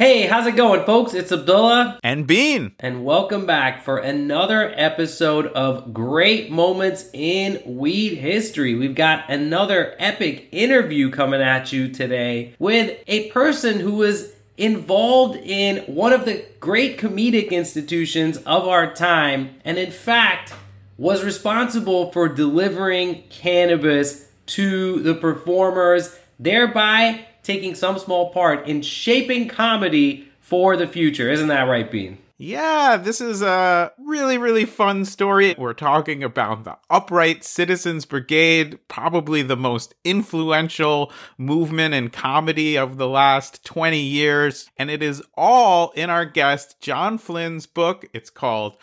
Hey, how's it going, folks? It's Abdullah and Bean, and welcome back for another episode of Great Moments in Weed History. We've got another epic interview coming at you today with a person who is involved in one of the great comedic institutions of our time, and in fact, was responsible for delivering cannabis to the performers, thereby taking some small part in shaping comedy for the future. Isn't that right, Bean? Yeah, this is a really, really fun story. We're talking about the Upright Citizens Brigade, probably the most influential movement in comedy of the last 20 years. And it is all in our guest, John Flynn's book. It's called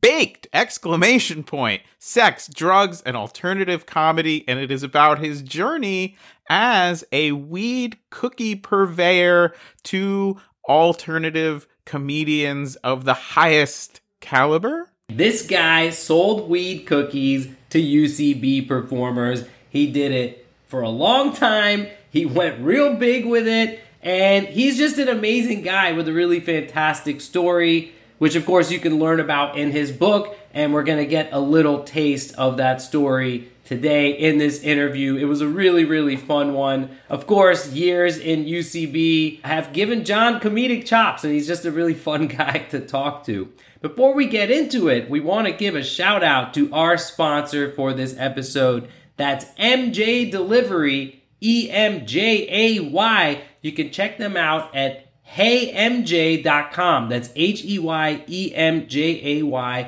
Baked! ! Sex, drugs, and alternative comedy. And it is about his journey as a weed cookie purveyor to alternative comedians of the highest caliber. This guy sold weed cookies to UCB performers. He did it for a long time. He went real big with it. And he's just an amazing guy with a really fantastic story, which, of course, you can learn about in his book, and we're going to get a little taste of that story today in this interview. It was a really, really fun one. Of course, years in UCB have given John comedic chops, and he's just a really fun guy to talk to. Before we get into it, we want to give a shout-out to our sponsor for this episode. That's Emjay Delivery, E-M-J-A-Y. You can check them out at heymjay.com. That's HEYEMJAY.com.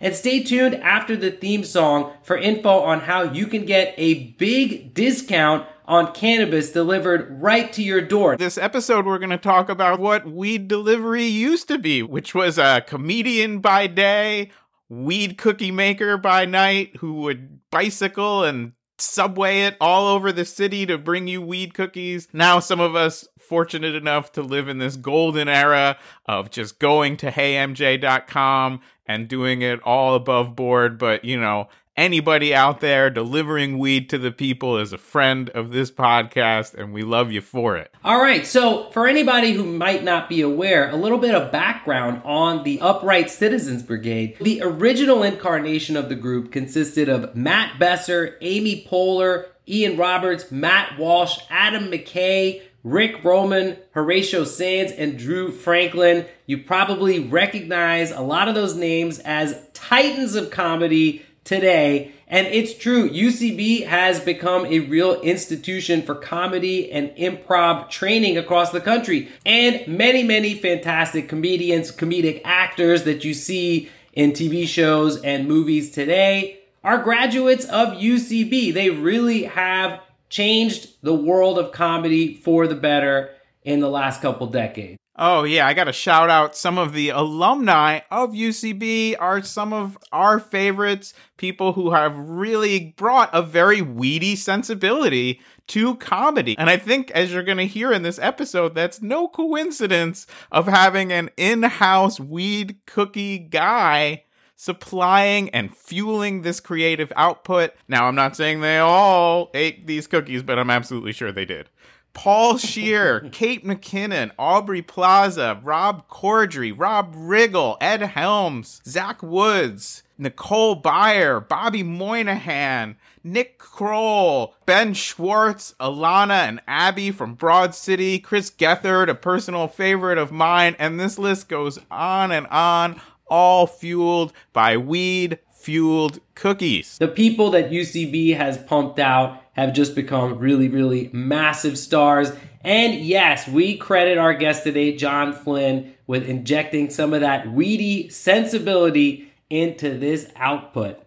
And stay tuned after the theme song for info on how you can get a big discount on cannabis delivered right to your door. This episode, we're going to talk about what weed delivery used to be, which was a comedian by day, weed cookie maker by night, who would bicycle and subway it all over the city to bring you weed cookies. Now, some of us fortunate enough to live in this golden era of just going to heymj.com and doing it all above board. But, you know, anybody out there delivering weed to the people is a friend of this podcast, and we love you for it. All right. So for anybody who might not be aware, a little bit of background on the Upright Citizens Brigade. The original incarnation of the group consisted of Matt Besser, Amy Poehler, Ian Roberts, Matt Walsh, Adam McKay, Rick Roman, Horatio Sanz, and Drew Franklin. You probably recognize a lot of those names as titans of comedy today. And it's true, UCB has become a real institution for comedy and improv training across the country. And many, many fantastic comedians, comedic actors that you see in TV shows and movies today are graduates of UCB. They really have changed the world of comedy for the better in the last couple decades. Oh yeah, I gotta shout out some of the alumni of UCB are some of our favorites, people who have really brought a very weedy sensibility to comedy. And I think, as you're going to hear in this episode, that's no coincidence of having an in-house weed cookie guy supplying and fueling this creative output. Now, I'm not saying they all ate these cookies, but I'm absolutely sure they did. Paul Scheer, Kate McKinnon, Aubrey Plaza, Rob Corddry, Rob Riggle, Ed Helms, Zach Woods, Nicole Byer, Bobby Moynihan, Nick Kroll, Ben Schwartz, Alana and Abby from Broad City, Chris Gethard, a personal favorite of mine, and this list goes on and on, all fueled by weed-fueled cookies. The people that UCB has pumped out have just become really, really massive stars. And yes, we credit our guest today, John Flynn, with injecting some of that weedy sensibility into this output.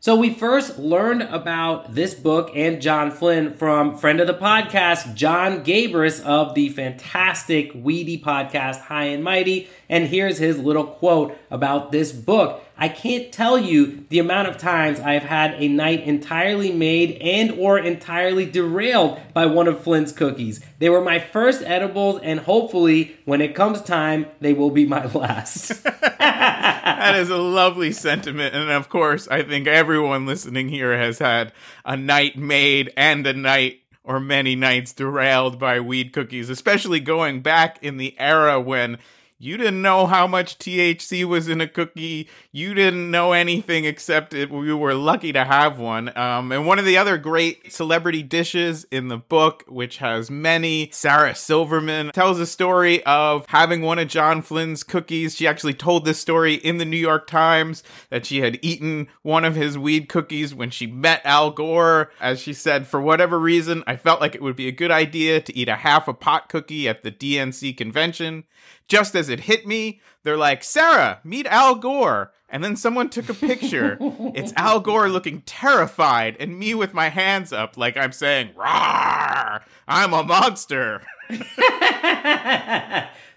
So we first learned about this book and John Flynn from friend of the podcast, John Gabris of the fantastic Weedy podcast, High and Mighty. And here's his little quote about this book. I can't tell you the amount of times I've had a night entirely made and or entirely derailed by one of Flynn's cookies. They were my first edibles, and hopefully when it comes time, they will be my last. That is a lovely sentiment. And of course, I think everyone listening here has had a night made and a night or many nights derailed by weed cookies, especially going back in the era when you didn't know how much THC was in a cookie. You didn't know anything except it, we were lucky to have one. And one of the other great celebrity dishes in the book, which has many, Sarah Silverman, tells a story of having one of John Flynn's cookies. She actually told this story in the New York Times that she had eaten one of his weed cookies when she met Al Gore. As she said, for whatever reason, I felt like it would be a good idea to eat a half a pot cookie at the DNC convention. Just as it hit me, they're like, Sarah, meet Al Gore. And then someone took a picture. It's Al Gore looking terrified and me with my hands up like I'm saying, "Rawr! I'm a monster."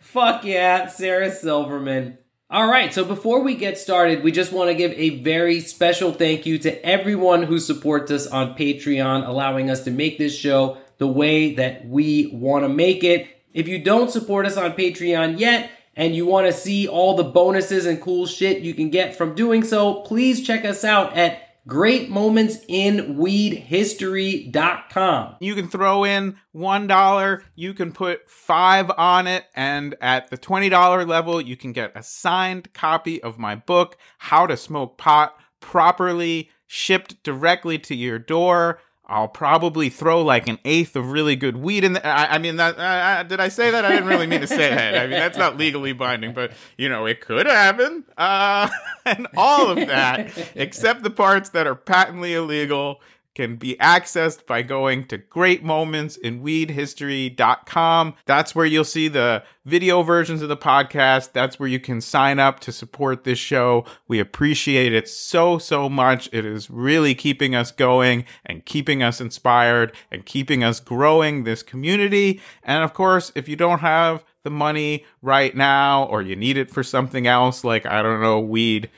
Fuck yeah, Sarah Silverman. All right, so before we get started, we just want to give a very special thank you to everyone who supports us on Patreon, allowing us to make this show the way that we want to make it. If you don't support us on Patreon yet and you want to see all the bonuses and cool shit you can get from doing so, please check us out at greatmomentsinweedhistory.com. You can throw in $1, you can put $5 on it, and at the $20 level, you can get a signed copy of my book, How to Smoke Pot Properly, shipped directly to your door. I'll probably throw like an eighth of really good weed in there. Did I say that? I didn't really mean to say that. I mean, that's not legally binding, but, you know, it could happen. And all of that, except the parts that are patently illegal, can be accessed by going to greatmomentsinweedhistory.com. That's where you'll see the video versions of the podcast. That's where you can sign up to support this show. We appreciate it so, so much. It is really keeping us going and keeping us inspired and keeping us growing this community. And of course, if you don't have the money right now or you need it for something else, like, I don't know, weed,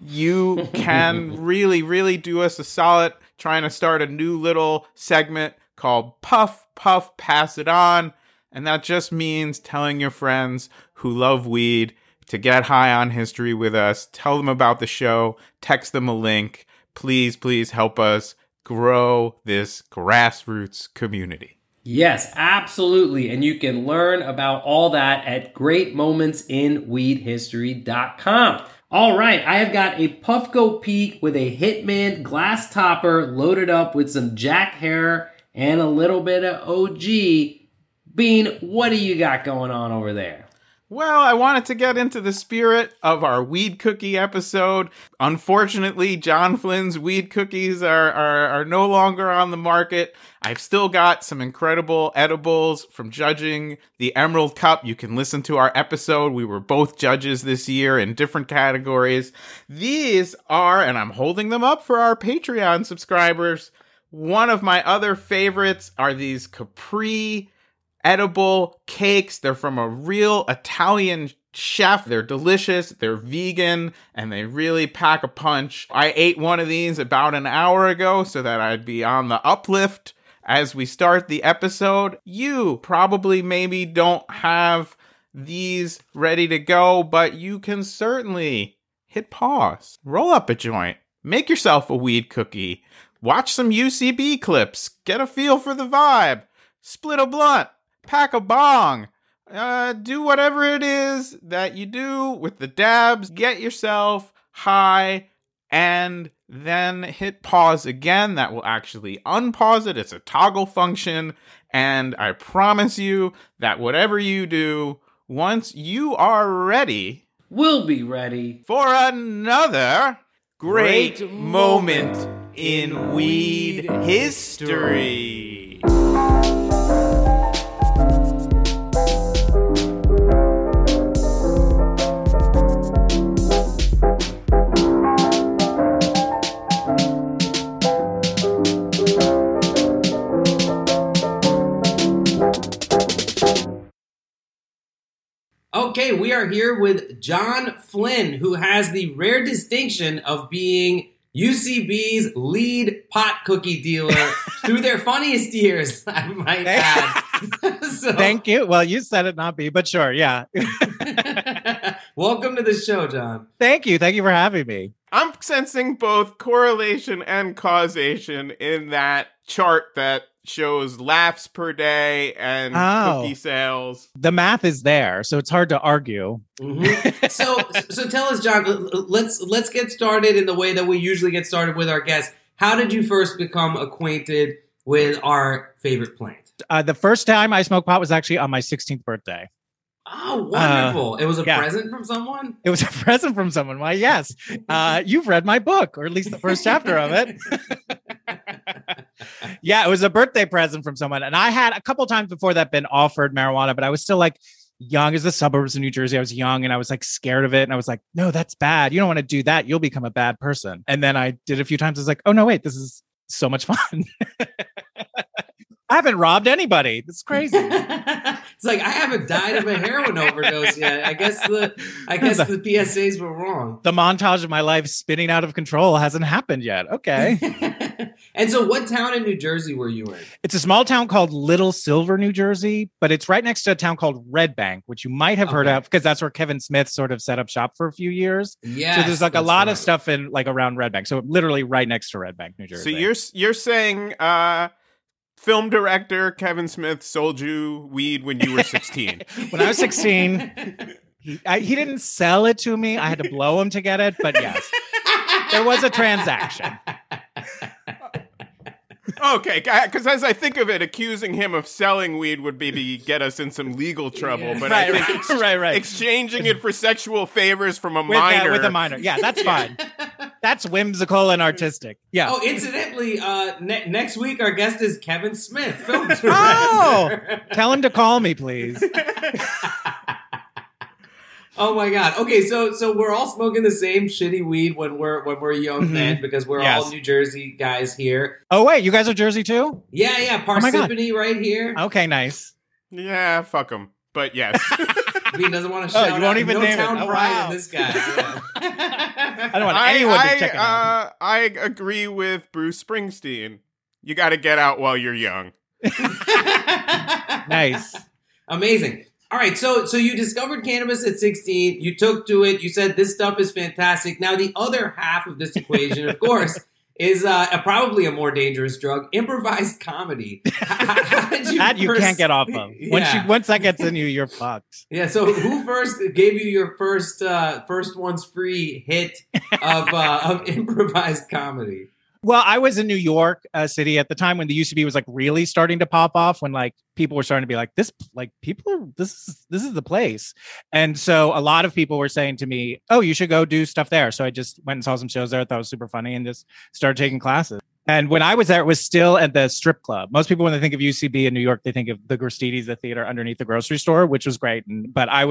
you can really, really do us a solid trying to start a new little segment called Puff, Puff, Pass It On. And that just means telling your friends who love weed to get high on history with us. Tell them about the show. Text them a link. Please, please help us grow this grassroots community. Yes, absolutely. And you can learn about all that at greatmomentsinweedhistory.com. All right, I have got a Puffco Peak with a Hitman glass topper loaded up with some Jack Herrer and a little bit of OG. Bean, what do you got going on over there? Well, I wanted to get into the spirit of our weed cookie episode. Unfortunately, John Flynn's weed cookies are no longer on the market. I've still got some incredible edibles from judging the Emerald Cup. You can listen to our episode. We were both judges this year in different categories. These are, and I'm holding them up for our Patreon subscribers, one of my other favorites are these Capri edible cakes. They're from a real Italian chef. They're delicious, they're vegan, and they really pack a punch. I ate one of these about an hour ago so that I'd be on the uplift as we start the episode. You probably maybe don't have these ready to go, but you can certainly hit pause, roll up a joint, make yourself a weed cookie, watch some UCB clips, get a feel for the vibe, split a blunt, pack a bong, do whatever it is that you do with the dabs, get yourself high, and then hit pause again. That will actually unpause it. It's a toggle function, and I promise you that whatever you do, once you are ready, we'll be ready for another great moment in weed history. Okay, we are here with John Flynn, who has the rare distinction of being UCB's lead pot cookie dealer through their funniest years, I might add. So, thank you. Well, you said it, not me, but sure, yeah. Welcome to the show, John. Thank you. Thank you for having me. I'm sensing both correlation and causation in that chart that shows laughs per day and cookie sales. The math is there, so it's hard to argue. Mm-hmm. So tell us, John, let's get started in the way that we usually get started with our guests. How did you first become acquainted with our favorite plant? The first time I smoked pot was actually on my 16th birthday. Oh, wonderful. It was a present from someone? It was a present from someone. Why, yes. You've read my book, or at least the first chapter of it. Yeah, it was a birthday present from someone. And I had a couple times before that been offered marijuana, but I was still like young, as the suburbs of New Jersey. I was young and I was like scared of it. And I was like, no, that's bad. You don't want to do that. You'll become a bad person. And then I did a few times. I was like, oh, no, wait, this is so much fun. I haven't robbed anybody. That's crazy. It's like, I haven't died of a heroin overdose yet. I guess the PSAs were wrong. The montage of my life spinning out of control hasn't happened yet. Okay. And so what town in New Jersey were you in? It's a small town called Little Silver, New Jersey, but it's right next to a town called Red Bank, which you might have heard of because that's where Kevin Smith sort of set up shop for a few years. Yeah. So there's like a lot of stuff in like around Red Bank. So literally right next to Red Bank, New Jersey. So you're saying, film director Kevin Smith sold you weed when you were 16. When I was 16, he didn't sell it to me. I had to blow him to get it. But yes, there was a transaction. Okay, because as I think of it, accusing him of selling weed would maybe get us in some legal trouble. Yeah. But right, I think exchanging it for sexual favors from a minor. Yeah, that's fine. That's whimsical and artistic. Yeah. Oh, incidentally, next week our guest is Kevin Smith, film director. Oh, tell him to call me, please. Oh my God. Okay, so we're all smoking the same shitty weed when we're young men because we're all New Jersey guys here. Oh wait, you guys are Jersey too? Yeah, yeah. Parsippany right here. Okay, nice. Yeah, fuck them. But yes. He doesn't want to shout out. You won't even name it. Oh, wow. This guy. Yeah. I don't want anyone to check it out. I agree with Bruce Springsteen. You got to get out while you're young. Nice. Amazing. All right, so you discovered cannabis at 16. You took to it. You said this stuff is fantastic. Now, the other half of this equation, of course, is probably a more dangerous drug, improvised comedy. How did you that you can't get off of. Once that gets in you, you're fucked. Yeah, so who first gave you your first one's free hit of improvised comedy? Well, I was in New York City at the time when the UCB was like really starting to pop off, when like people were starting to be like, this is the place. And so a lot of people were saying to me, oh, you should go do stuff there. So I just went and saw some shows there. I thought it was super funny and just started taking classes. And when I was there, it was still at the strip club. Most people, when they think of UCB in New York, they think of the Gristiti's, the theater underneath the grocery store, which was great. But I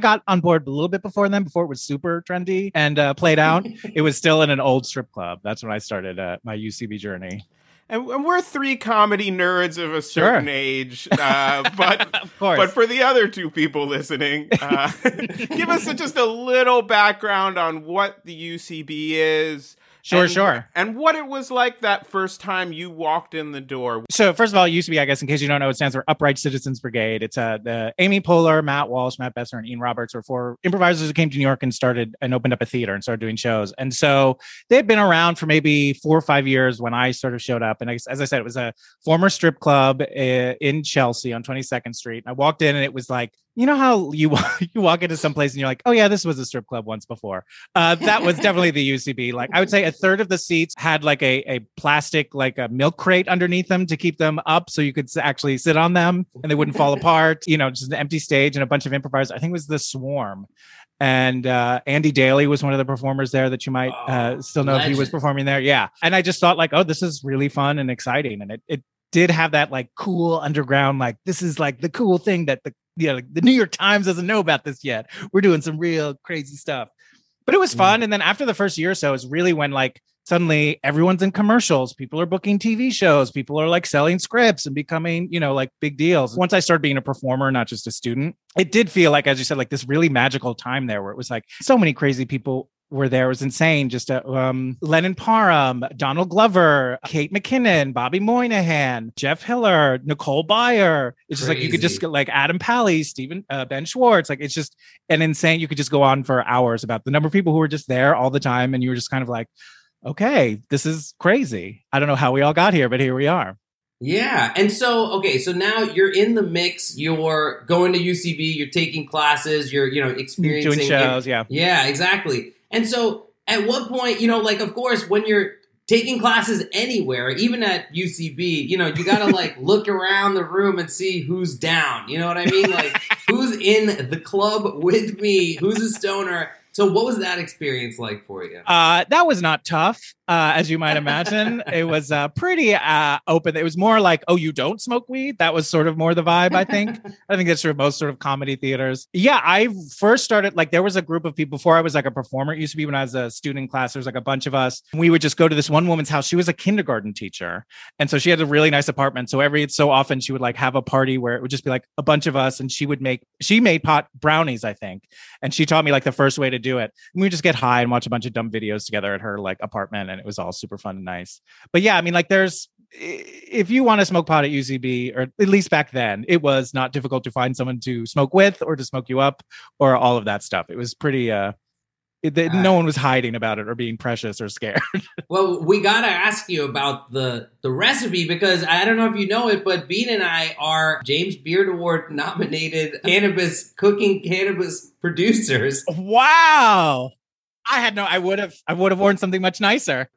got on board a little bit before then, before it was super trendy and played out. It was still in an old strip club. That's when I started my UCB journey. And we're three comedy nerds of a certain age, but for the other two people listening, give us just a little background on what the UCB is. Sure. And what it was like that first time you walked in the door. So first of all, it used to be, I guess, in case you don't know, it stands for Upright Citizens Brigade. It's the Amy Poehler, Matt Walsh, Matt Besser, and Ian Roberts were four improvisers who came to New York and started and opened up a theater and started doing shows. And so they had been around for maybe 4 or 5 years when I sort of showed up. And as I said, it was a former strip club in Chelsea on 22nd Street. And I walked in and it was like, you know how you walk into some place and you're like, oh yeah, this was a strip club once before. That was definitely the UCB. Like I would say a third of the seats had like a plastic, like a milk crate underneath them to keep them up so you could actually sit on them and they wouldn't fall apart. You know, just an empty stage and a bunch of improvisers. I think it was The Swarm. And Andy Daly was one of the performers there that you might still know if he was performing there. Yeah. And I just thought like, oh, this is really fun and exciting. And it did have that like cool underground, like this is like the cool thing that the New York Times doesn't know about this yet. We're doing some real crazy stuff. But it was fun. And then after the first year or so is really when like suddenly everyone's in commercials. People are booking TV shows. People are like selling scripts and becoming, you know, like big deals. Once I started being a performer, not just a student, it did feel like, as you said, like this really magical time there where it was like so many crazy people were there. It was insane. Just Lennon Parham, Donald Glover, Kate McKinnon, Bobby Moynihan, Jeff Hiller, Nicole Byer. It's just crazy. Like you could just get like Adam Pally, Ben Schwartz. Like it's just an insane. You could just go on for hours about the number of people who were just there all the time. And you were just kind of like, okay, this is crazy. I don't know how we all got here, but here we are. Yeah. And so, okay, so now you're in the mix. You're going to UCB. You're taking classes. You're, you know, experiencing. Doing shows, yeah. Yeah, exactly. And so at what point, you know, like, of course, when you're taking classes anywhere, even at UCB, you know, you got to, like, look around the room and see who's down. You know what I mean? Like, who's in the club with me? Who's a stoner? So what was that experience like for you? That was not tough, as you might imagine. It was pretty open. It was more like, oh, you don't smoke weed? That was sort of more the vibe, I think. I think that's sort of most sort of comedy theaters. Yeah, I first started, like, there was a group of people before I was like a performer. It used to be when I was a student in class, there was like a bunch of us. We would just go to this one woman's house. She was a kindergarten teacher. And so she had a really nice apartment. So every so often she would like have a party where it would just be like a bunch of us. And she would make, she made pot brownies, I think. And she taught me like the first way to do it. And we just get high and watch a bunch of dumb videos together at her like apartment, and it was all super fun and nice. But yeah, I mean, like, there's, if you want to smoke pot at UCB, or at least back then, it was not difficult to find someone to smoke with or to smoke you up or all of that stuff. It was pretty no one was hiding about it or being precious or scared. Well, we gotta ask you about the recipe, because I don't know if you know it, but Bean and I are James Beard Award nominated cannabis producers. Wow. I would have worn something much nicer.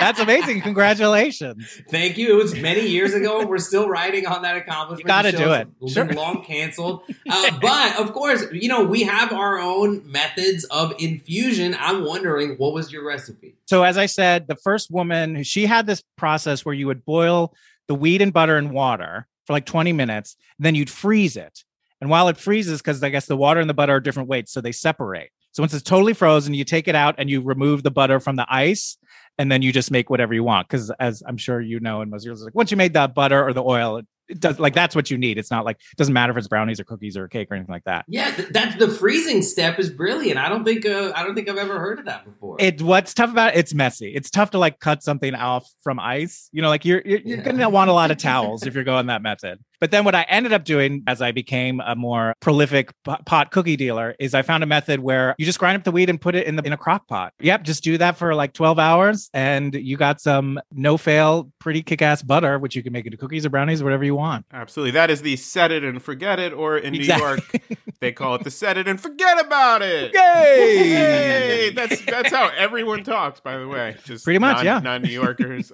That's amazing. Congratulations. Thank you. It was many years ago. We're still riding on that accomplishment. You gotta do it. Sure. Long canceled. But of course, you know, we have our own methods of infusion. I'm wondering, what was your recipe? So as I said, the first woman, she had this process where you would boil the weed in butter and water for like 20 minutes. Then you'd freeze it. And while it freezes, because I guess the water and the butter are different weights, so they separate. So once it's totally frozen, you take it out and you remove the butter from the ice, and then you just make whatever you want. Because as I'm sure you know, in most years, like once you made that butter or the oil, it does, like, that's what you need. It's not like, it doesn't matter if it's brownies or cookies or cake or anything like that. Yeah, that's the freezing step is brilliant. I don't think I've ever heard of that before. What's tough about it, it's messy. It's tough to like cut something off from ice. You know, like you're gonna want a lot of towels if you're going that method. But then what I ended up doing as I became a more prolific pot cookie dealer is I found a method where you just grind up the weed and put it in a crock pot. Yep, just do that for like 12 hours and you got some no-fail, pretty kick-ass butter, which you can make into cookies or brownies or whatever you want. Absolutely. That is the set it and forget it, or in New York, they call it the set it and forget about it. Yay! Yay! That's how everyone talks, by the way. Just pretty much, yeah. Non-New Yorkers.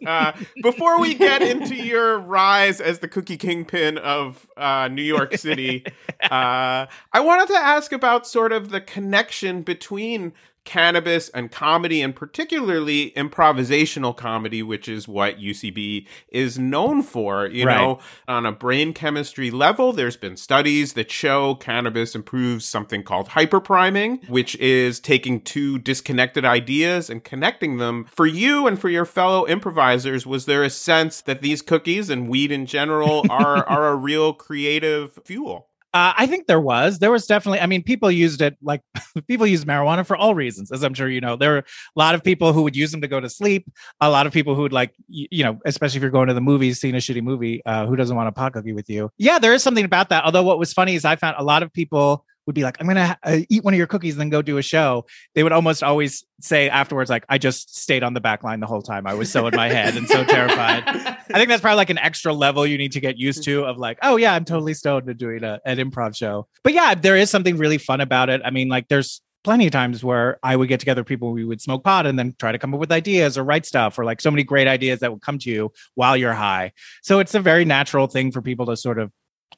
Before we get into your rise as the cookie kingpin of New York City, I wanted to ask about sort of the connection between cannabis and comedy, and particularly improvisational comedy, which is what UCB is known for. You right. know, on a brain chemistry level, there's been studies that show cannabis improves something called hyperpriming, which is taking two disconnected ideas and connecting them. For you and for your fellow improvisers, was there a sense that these cookies and weed in general are a real creative fuel? I think there was definitely, I mean, people use marijuana for all reasons, as I'm sure you know. There were a lot of people who would use them to go to sleep. A lot of people who would like, you know, especially if you're going to the movies, seeing a shitty movie, who doesn't want a pot cookie with you? Yeah, there is something about that. Although what was funny is I found a lot of people would be like, I'm going to eat one of your cookies and then go do a show. They would almost always say afterwards, like, I just stayed on the back line the whole time. I was so in my head and so terrified. I think that's probably like an extra level you need to get used to of like, oh yeah, I'm totally stoned and doing an improv show. But yeah, there is something really fun about it. I mean, like, there's plenty of times where I would get together people, we would smoke pot and then try to come up with ideas or write stuff, or like so many great ideas that would come to you while you're high. So it's a very natural thing for people to sort of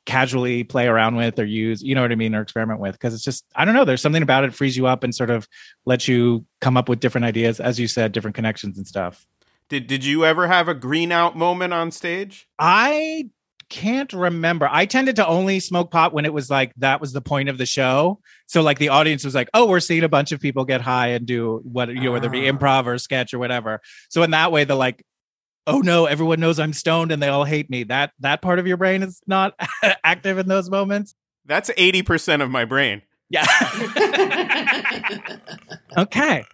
casually play around with or use, you know what I mean, or experiment with, because it's just, I don't know, there's something about it, frees you up and sort of lets you come up with different ideas, as you said, different connections and stuff. Did you ever have a green out moment on stage? I can't remember. I tended to only smoke pot when it was like, that was the point of the show. So like the audience was like, oh, we're seeing a bunch of people get high and do what, you know, whether it be improv or sketch or whatever. So in that way, the like, oh no, everyone knows I'm stoned and they all hate me. That part of your brain is not active in those moments. That's 80% of my brain. Yeah. Okay.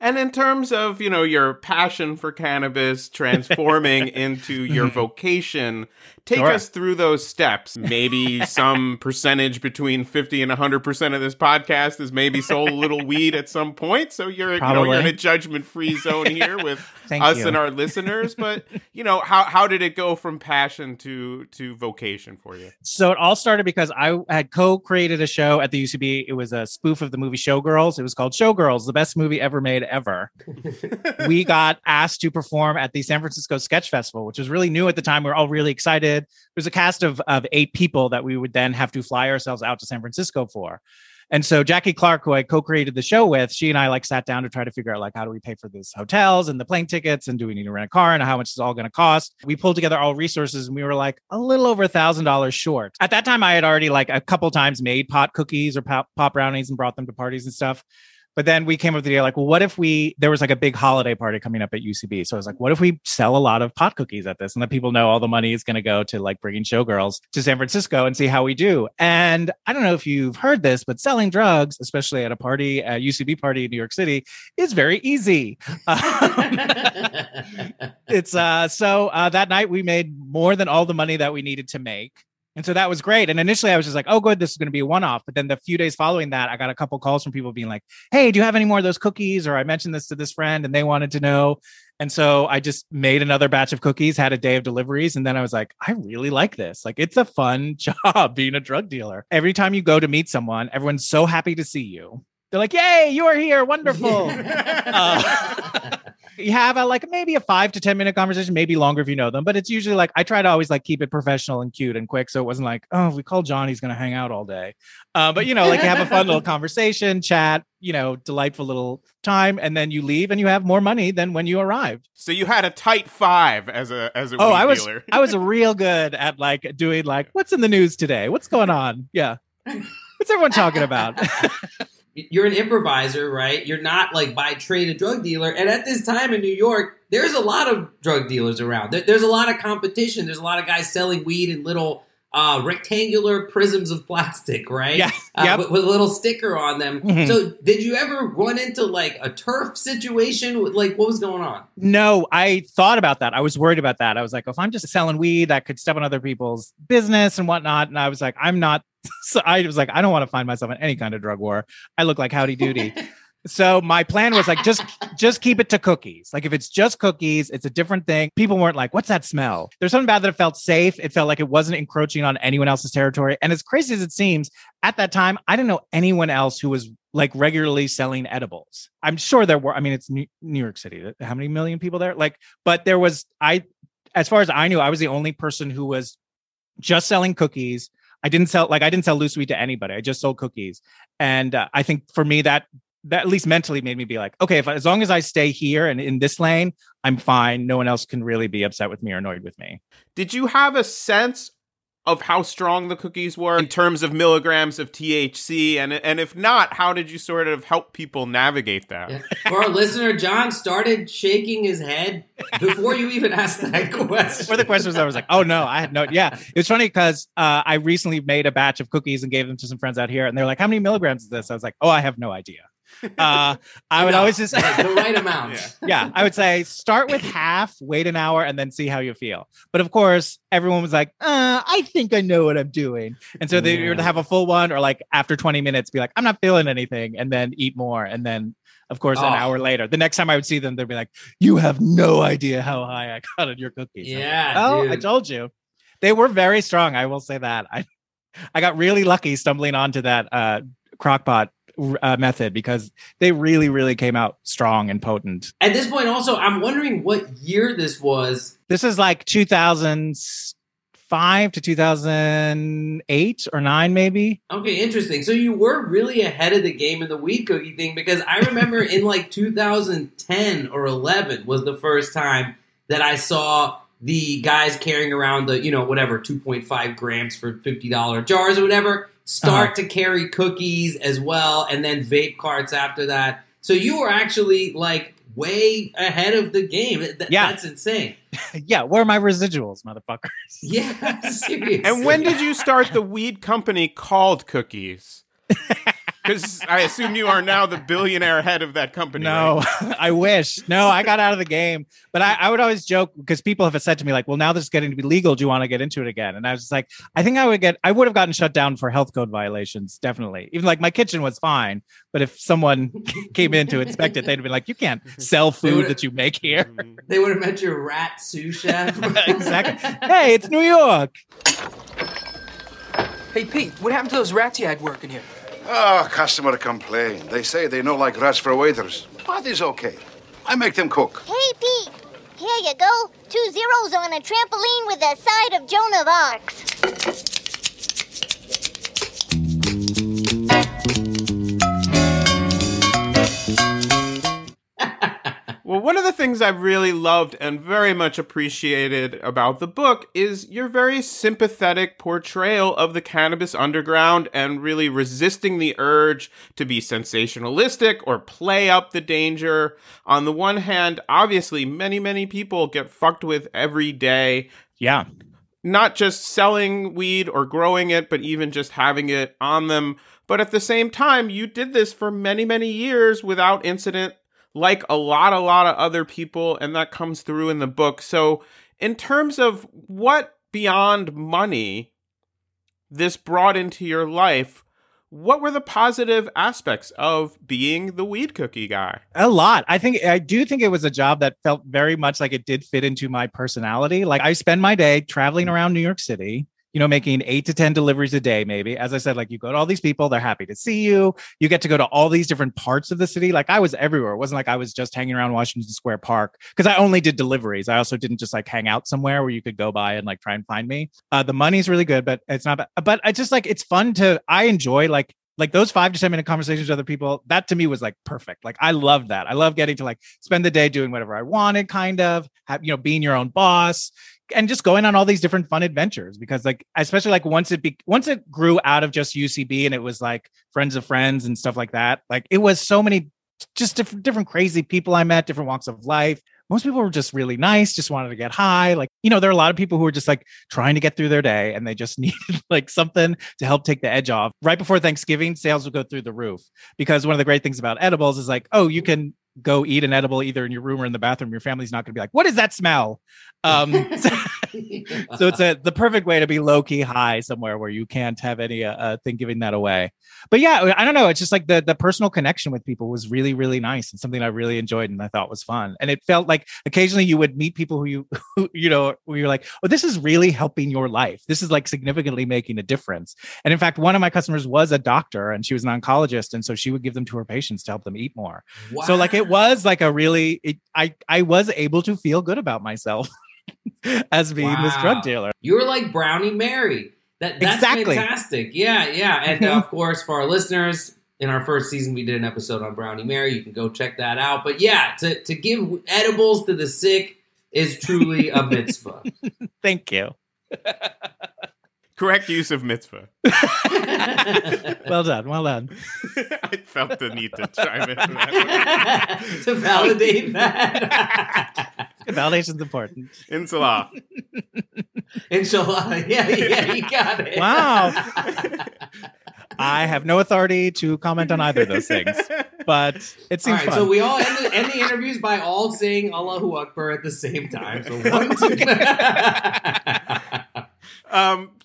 And in terms of, you know, your passion for cannabis transforming into your vocation, take us through those steps. Maybe some percentage between 50 and 100% of this podcast is maybe sold a little weed at some point. So you're in a judgment-free zone here with us and our listeners. But, you know, how did it go from passion to vocation for you? So it all started because I had co-created a show at the UCB. It was a spoof of the movie Showgirls. It was called Showgirls, the best movie ever made ever. We got asked to perform at the San Francisco Sketch Festival, which was really new at the time. We were all really excited. It was a cast of 8 people that we would then have to fly ourselves out to San Francisco for. And so Jackie Clark, who I co-created the show with, she and I like sat down to try to figure out like, how do we pay for these hotels and the plane tickets? And do we need to rent a car and how much is all going to cost? We pulled together all resources and we were like a little over $1,000 short. At that time, I had already like a couple times made pot cookies or pop brownies and brought them to parties and stuff. But then we came up with the idea like, well, what if there was like a big holiday party coming up at UCB. So I was like, what if we sell a lot of pot cookies at this and let people know all the money is going to go to like bringing Showgirls to San Francisco and see how we do. And I don't know if you've heard this, but selling drugs, especially at a UCB party in New York City, is very easy. So that night we made more than all the money that we needed to make. And so that was great. And initially I was just like, oh, good, this is going to be a one-off. But then the few days following that, I got a couple calls from people being like, hey, do you have any more of those cookies? Or I mentioned this to this friend and they wanted to know. And so I just made another batch of cookies, had a day of deliveries. And then I was like, I really like this. Like, it's a fun job being a drug dealer. Every time you go to meet someone, everyone's so happy to see you. They're like, yay, you are here. Wonderful. You have maybe a 5 to 10 minute conversation, maybe longer if you know them. But it's usually like I try to always like keep it professional and cute and quick. So it wasn't like, oh, if we call John, he's going to hang out all day. But, you know, like you have a fun little conversation, chat, you know, delightful little time. And then you leave and you have more money than when you arrived. So you had a tight 5 as a dealer. I was real good at like doing like, what's in the news today? What's going on? Yeah. What's everyone talking about? You're an improviser, right? You're not like by trade a drug dealer. And at this time in New York, there's a lot of drug dealers around. There's a lot of competition. There's a lot of guys selling weed in little rectangular prisms of plastic, right? Yeah. With a little sticker on them. Mm-hmm. So did you ever run into like a turf situation? Like what was going on? No, I thought about that. I was worried about that. I was like, if I'm just selling weed, that could step on other people's business and whatnot. And I was like, I'm not. So I was like, I don't want to find myself in any kind of drug war. I look like Howdy Doody. So my plan was like, just keep it to cookies. Like if it's just cookies, it's a different thing. People weren't like, what's that smell? There's something about that. It felt safe. It felt like it wasn't encroaching on anyone else's territory. And as crazy as it seems, at that time, I didn't know anyone else who was like regularly selling edibles. I'm sure there were. I mean, it's New York City. How many million people there? Like, but there was, as far as I knew, I was the only person who was just selling cookies. I didn't sell loose weed to anybody. I just sold cookies. And I think for me, that at least mentally made me be like, okay, as long as I stay here and in this lane, I'm fine. No one else can really be upset with me or annoyed with me. Did you have a sense of how strong the cookies were in terms of milligrams of THC? And if not, how did you sort of help people navigate that? Yeah. For our listener, John started shaking his head before you even asked that question. Before the question was, I was like, oh no, I had no, yeah. It's funny because I recently made a batch of cookies and gave them to some friends out here and they're like, how many milligrams is this? I was like, oh, I have no idea. I would always just the right amount. Yeah, I would say start with half, wait an hour, and then see how you feel. But of course, everyone was like, "I think I know what I'm doing," and so they would have a full one, or like after 20 minutes, be like, "I'm not feeling anything," and then eat more, and then of course an hour later, the next time I would see them, they'd be like, "You have no idea how high I got on your cookies." Yeah, oh, like, I told you, they were very strong. I will say that I got really lucky stumbling onto that crockpot. Method because they really, really came out strong and potent. At this point, also, I'm wondering what year this was. This is like 2005 to 2008 or 9, maybe. Okay, interesting. So you were really ahead of the game in the weed cookie thing because I remember in like 2010 or 11 was the first time that I saw the guys carrying around the, you know, whatever, 2.5 grams for $50 jars or whatever. Start to carry cookies as well, and then vape carts after that. So you were actually like way ahead of the game. That's insane. Yeah, where are my residuals, motherfuckers? Yeah, seriously. And when did you start the weed company called Cookies? Because I assume you are now the billionaire head of that company. No, right? I wish. No, I got out of the game. But I would always joke because people have said to me, like, well, now this is getting to be legal. Do you want to get into it again? And I was just like, I think I would have gotten shut down for health code violations. Definitely. Even like my kitchen was fine. But if someone came in to inspect it, they'd be like, you can't sell food that you make here. They would have met your rat sous chef. Exactly. Hey, it's New York. Hey, Pete, what happened to those rats you had working here? Oh, customer complaint. They say they know like rats for waiters. But it's okay. I make them cook. Hey, Pete. Here you go. 2 zeros on a trampoline with a side of Joan of Arc. Well, one of the things I really loved and very much appreciated about the book is your very sympathetic portrayal of the cannabis underground and really resisting the urge to be sensationalistic or play up the danger. On the one hand, obviously, many, many people get fucked with every day. Yeah. Not just selling weed or growing it, but even just having it on them. But at the same time, you did this for many, many years without incident, like a lot of other people, and that comes through in the book. So in terms of what beyond money this brought into your life, what were the positive aspects of being the weed cookie guy? A lot. I do think it was a job that felt very much like it did fit into my personality. Like I spend my day traveling around New York City, you know, making 8 to 10 deliveries a day, maybe. As I said, like you go to all these people, they're happy to see you. You get to go to all these different parts of the city. Like I was everywhere. It wasn't like I was just hanging around Washington Square Park because I only did deliveries. I also didn't just like hang out somewhere where you could go by and like try and find me. The money's really good, but it's not bad. But I just like, it's fun to, I enjoy like those 5 to 10 minute conversations with other people. That to me was like perfect. Like I loved that. I love getting to like spend the day doing whatever I wanted, kind of, being your own boss. And just going on all these different fun adventures, because like, especially like once it grew out of just UCB and it was like friends of friends and stuff like that. Like it was so many just different crazy people I met, different walks of life. Most people were just really nice, just wanted to get high. Like, you know, there are a lot of people who are just like trying to get through their day and they just needed like something to help take the edge off. Right before Thanksgiving, sales would go through the roof because one of the great things about edibles is like, oh, you can go eat an edible either in your room or in the bathroom. Your family's not going to be like, what is that smell? So it's the perfect way to be low key high somewhere where you can't have any thing giving that away. But yeah, I don't know. It's just like the personal connection with people was really, really nice and something I really enjoyed and I thought was fun. And it felt like occasionally you would meet people who you're like, oh, this is really helping your life. This is like significantly making a difference. And in fact, one of my customers was a doctor and she was an oncologist. And so she would give them to her patients to help them eat more. Wow. So like, it was like a really, I was able to feel good about myself as being wow. This drug dealer. You were like Brownie Mary. That's exactly. Fantastic. Yeah. And of course, for our listeners, in our first season, we did an episode on Brownie Mary. You can go check that out. But yeah, to give edibles to the sick is truly a mitzvah. Thank you. Correct use of mitzvah. Well done. I felt the need to chime in that to validate that. Validation's important. Inshallah. Inshallah. Yeah, you got it. Wow. I have no authority to comment on either of those things, but it seems all right, fun. So we all end the interviews by all saying Allahu Akbar at the same time. So 1, 2,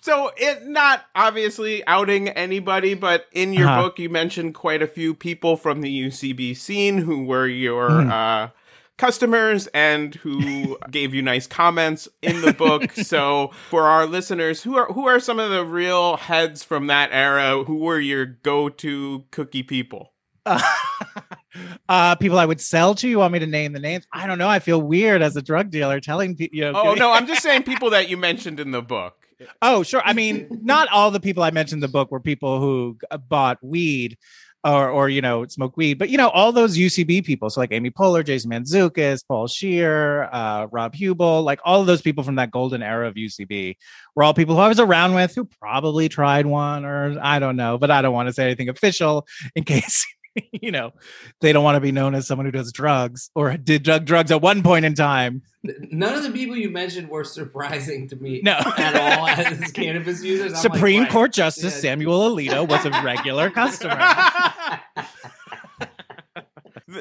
3. So it not obviously outing anybody, but in your book, you mentioned quite a few people from the UCB scene who were your customers and who gave you nice comments in the book. So for our listeners, who are some of the real heads from that era? Who were your go-to cookie people? People I would sell to. You want me to name the names? I don't know. I feel weird as a drug dealer telling people. Oh, no, I'm just saying people that you mentioned in the book. Oh, sure. I mean, not all the people I mentioned in the book were people who bought weed or smoke weed, but all those UCB people. So like Amy Poehler, Jason Mantzoukas, Paul Scheer, Rob Hubel, like all of those people from that golden era of UCB were all people who I was around with who probably tried one or I don't know, but I don't want to say anything official in case you know, they don't want to be known as someone who does drugs or did drugs at one point in time. None of the people you mentioned were surprising to me at all as cannabis users. Supreme Court Justice Samuel Alito was a regular customer.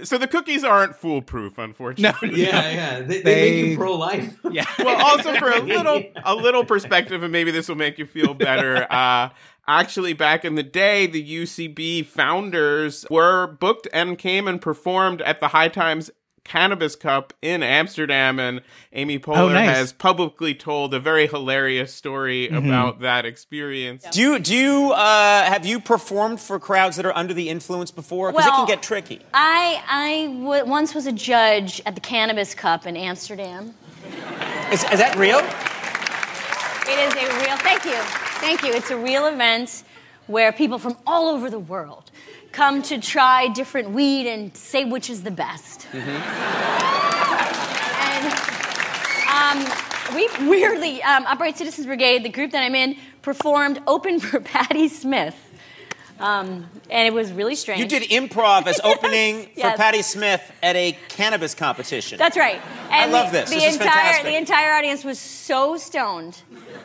So the cookies aren't foolproof, unfortunately. No, They make you pro-life. Yeah. Well, also for a little perspective, and maybe this will make you feel better. Actually, back in the day, the UCB founders were booked and came and performed at the High Times Cannabis Cup in Amsterdam, and Amy Poehler has publicly told a very hilarious story about that experience. Yep. Do you have you performed for crowds that are under the influence before? Because it can get tricky. I once was a judge at the Cannabis Cup in Amsterdam. Is that real? It is a real. Thank you. It's a real event where people from all over the world come to try different weed and say which is the best. And we weirdly, Upright Citizens Brigade, the group that I'm in, performed open for Patti Smith. And it was really strange. You did improv as opening for Patti Smith at a cannabis competition. That's right. And I love this. This is fantastic. The entire audience was so stoned,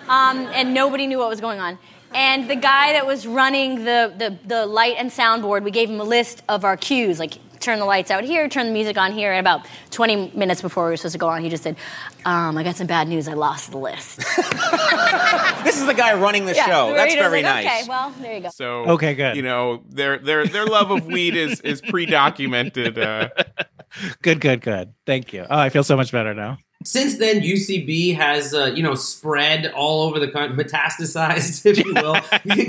and nobody knew what was going on. And the guy that was running the light and sound board, we gave him a list of our cues, like turn the lights out here, turn the music on here. And about 20 minutes before we were supposed to go on, he just said, I got some bad news, I lost the list. This is the guy running the show. That's very nice. Okay, well, there you go. So, okay, good. You know, their love of weed is pre-documented. Good. Thank you. Oh, I feel so much better now. Since then, UCB has, spread all over the country, metastasized, if you will,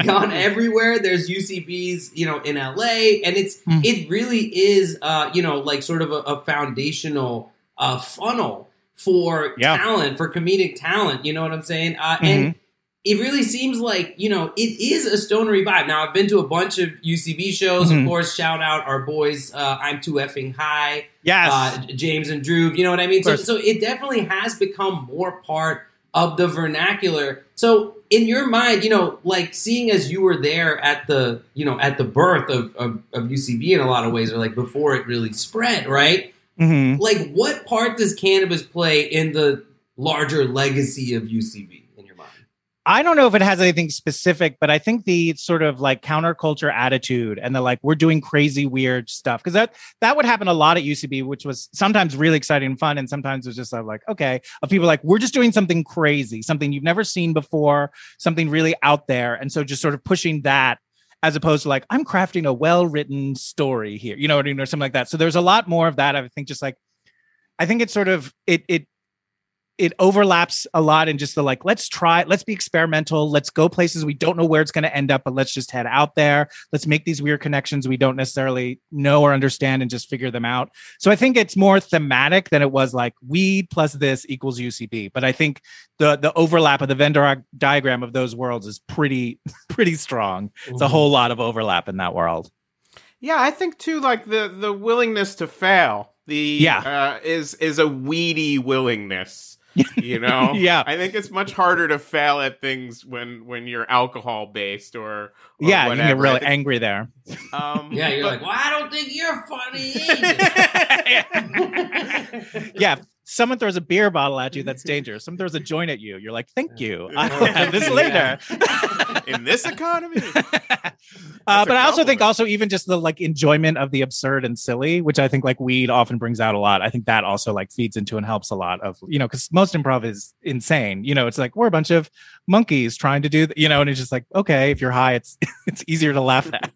gone everywhere. There's UCBs, in L.A., and it really is, like sort of a foundational funnel for talent, for comedic talent. You know what I'm saying? And it really seems like, it is a stonery vibe. Now, I've been to a bunch of UCB shows. Of course, shout out our boys, I'm Too Effing High, James and Drew, you know what I mean? So it definitely has become more part of the vernacular. So in your mind, like seeing as you were there at the, at the birth of UCB in a lot of ways, or like before it really spread, right? Mm-hmm. Like what part does cannabis play in the larger legacy of UCB? I don't know if it has anything specific, but I think the sort of like counterculture attitude and the like, we're doing crazy, weird stuff. Because that would happen a lot at UCB, which was sometimes really exciting and fun. And sometimes it was just like, okay, of people like, we're just doing something crazy, something you've never seen before, something really out there. And so just sort of pushing that as opposed to like, I'm crafting a well-written story here, you know what I mean? Or something like that. So there's a lot more of that. I think just like, I think it's sort of, it overlaps a lot in just the like, let's be experimental. Let's go places we don't know where it's going to end up, but let's just head out there. Let's make these weird connections we don't necessarily know or understand and just figure them out. So I think it's more thematic than it was like weed plus this equals UCB. But I think the overlap of the Venn diagram of those worlds is pretty strong. Ooh. It's a whole lot of overlap in that world. Yeah, I think too, like the willingness to fail is a weedy willingness. I think it's much harder to fail at things when you're alcohol based or whatever. You get really angry there. You're like, well, I don't think you're funny. Someone throws a beer bottle at you, that's dangerous. Someone throws a joint at you, you're like, thank you, I'll have this later. In this economy. But I also think even just the like enjoyment of the absurd and silly, which I think like weed often brings out a lot. I think that also like feeds into and helps a lot of, because most improv is insane. It's like we're a bunch of monkeys trying to do, and it's just like, okay, if you're high, it's easier to laugh at.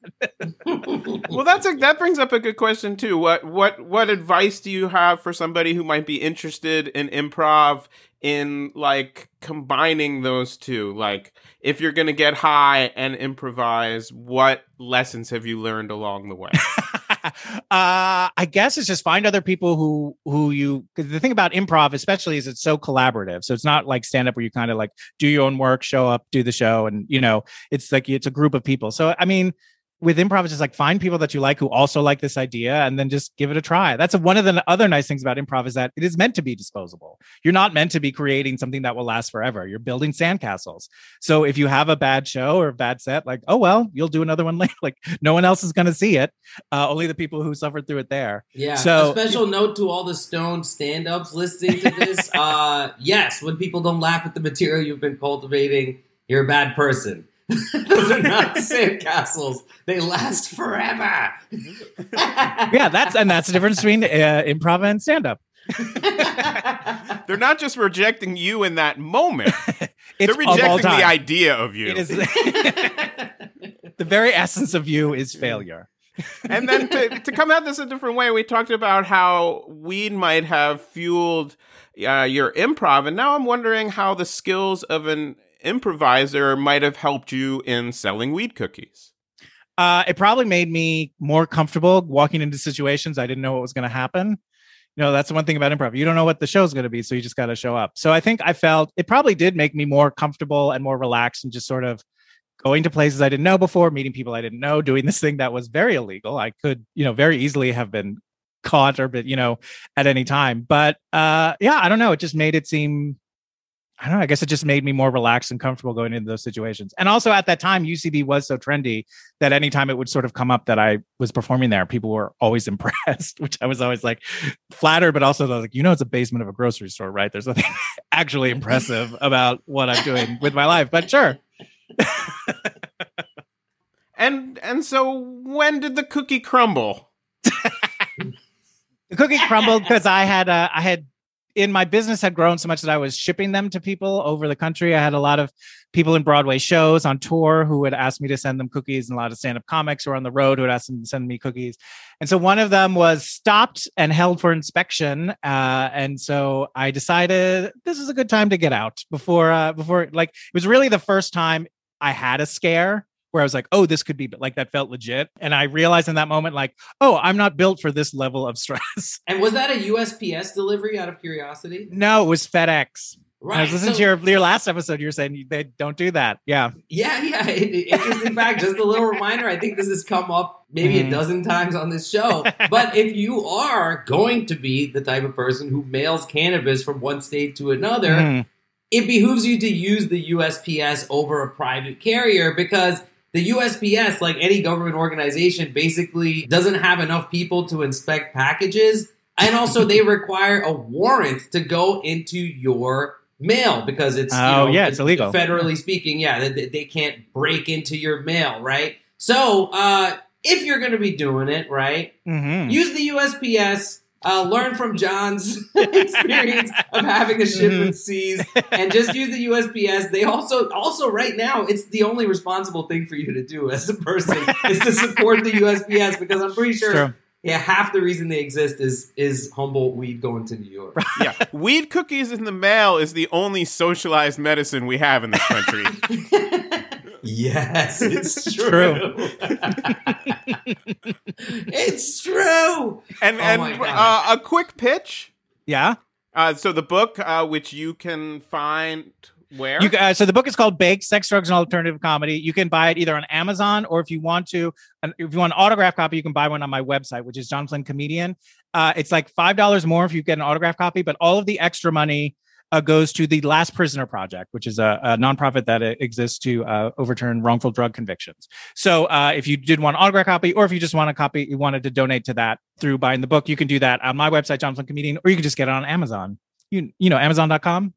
Well, that brings up a good question too. What advice do you have for somebody who might be interested in improv in like combining those two? Like if you're going to get high and improvise, what lessons have you learned along the way? I guess it's just find other people because the thing about improv especially is it's so collaborative. So it's not like stand up where you kind of like do your own work, show up, do the show. And, it's like, it's a group of people. So, I mean, with improv, it's just like find people that you like who also like this idea and then just give it a try. That's one of the other nice things about improv is that it is meant to be disposable. You're not meant to be creating something that will last forever. You're building sandcastles. So if you have a bad show or a bad set, like, oh, well, you'll do another one later. Like no one else is going to see it. Only the people who suffered through it there. Yeah. So a special note to all the stoned stand-ups listening to this. Yes. When people don't laugh at the material you've been cultivating, you're a bad person. Those are not sandcastles. They last forever. Yeah, that's the difference between improv and stand-up. They're not just rejecting you in that moment. They're rejecting the idea of you. It is, the very essence of you is failure. And then to come at this a different way, we talked about how weed might have fueled your improv. And now I'm wondering how the skills of an improviser might have helped you in selling weed cookies. It probably made me more comfortable walking into situations I didn't know what was going to happen. You know, that's the one thing about improv. You don't know what the show's going to be, so you just got to show up. So I think I felt it probably did make me more comfortable and more relaxed and just sort of going to places I didn't know before, meeting people I didn't know, doing this thing that was very illegal. I could, very easily have been caught or, at any time. But yeah, I don't know. It just made it seem... I don't know. I guess it just made me more relaxed and comfortable going into those situations. And also at that time, UCB was so trendy that anytime it would sort of come up that I was performing there, people were always impressed, which I was always like flattered, but also like, it's a basement of a grocery store, right? There's nothing actually impressive about what I'm doing with my life, but sure. And so when did the cookie crumble? The cookie crumbled because I had in my business had grown so much that I was shipping them to people over the country. I had a lot of people in Broadway shows on tour who would ask me to send them cookies, and a lot of stand-up comics who were on the road who would ask them to send me cookies. And so one of them was stopped and held for inspection. And so I decided this is a good time to get out before like it was really the first time I had a scare where I was like, oh, this could be, but like that felt legit. And I realized in that moment, like, oh, I'm not built for this level of stress. And was that a USPS delivery out of curiosity? No, it was FedEx. Right. I was listening to your last episode. You were saying they don't do that. Yeah. Yeah. Interesting fact. Just a little reminder. I think this has come up maybe a dozen times on this show. But if you are going to be the type of person who mails cannabis from one state to another, it behooves you to use the USPS over a private carrier because the USPS, like any government organization, basically doesn't have enough people to inspect packages. And also they require a warrant to go into your mail because it's, it's illegal. Federally speaking, yeah, they can't break into your mail, right? So if you're going to be doing it, right, use the USPS. Learn from John's experience of having a shipment seized and just use the USPS. They also right now, it's the only responsible thing for you to do as a person is to support the USPS because I'm pretty sure half the reason they exist is humble weed going to New York. Yeah, weed cookies in the mail is the only socialized medicine we have in this country. Yes, it's true. It's true. And a quick pitch. Yeah. So the book, which you can find where? So the book is called Baked, Sex, Drugs, and Alternative Comedy. You can buy it either on Amazon or if you want an autographed copy, you can buy one on my website, which is John Flynn Comedian. It's like $5 more if you get an autographed copy, but all of the extra money goes to the Last Prisoner Project, which is a nonprofit that exists to overturn wrongful drug convictions. So if you did want an autograph copy, or if you just want a copy, you wanted to donate to that through buying the book, you can do that on my website, John Flynn Comedian, or you can just get it on Amazon. You know, Amazon.com.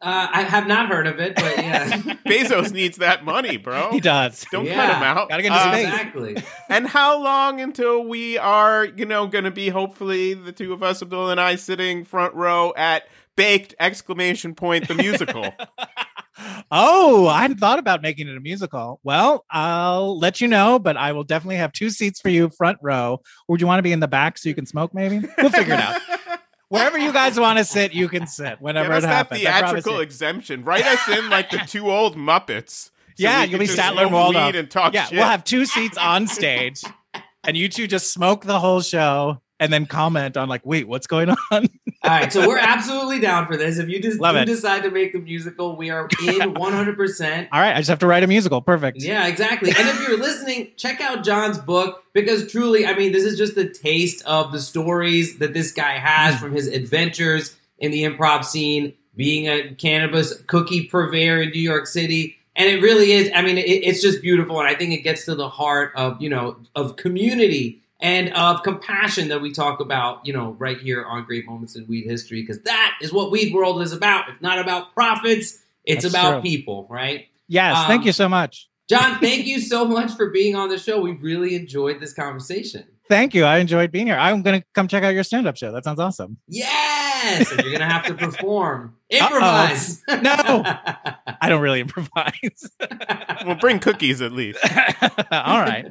I have not heard of it, but yeah. Bezos needs that money, bro. He does. Don't cut him out. Gotta get his face. Exactly. And how long until we are, going to be, hopefully, the two of us, Abdul and I, sitting front row at Baked! The musical. Oh, I hadn't thought about making it a musical. Well, I'll let you know, but I will definitely have two seats for you front row. Would you want to be in the back so you can smoke maybe? We'll figure it out. Wherever you guys want to sit, you can sit whenever it happens. Give us that theatrical exemption. Write us in like the two old Muppets. So yeah, you'll be Statler and Waldorf. And talk shit. We'll have two seats on stage and you two just smoke the whole show. and then comment on like, wait, what's going on? All right. So we're absolutely down for this. If you just decide to make the musical, we are in 100%. All right. I just have to write a musical. Perfect. Yeah, exactly. And if you're listening, check out John's book, because truly, I mean, this is just a taste of the stories that this guy has from his adventures in the improv scene, being a cannabis cookie purveyor in New York City. And it really is. I mean, it's just beautiful. And I think it gets to the heart of, you know, of community and of compassion that we talk about, you know, right here on Great Moments in Weed History, because that is what Weed World is about. It's not about profits. It's about people, right? Yes. Thank you so much. John, thank you so much for being on the show. We really enjoyed this conversation. Thank you. I enjoyed being here. I'm going to come check out your stand-up show. That sounds awesome. Yes. And you're going to have to perform. Improvise. Uh-oh. No. I don't really improvise. Well, bring cookies at least. All right.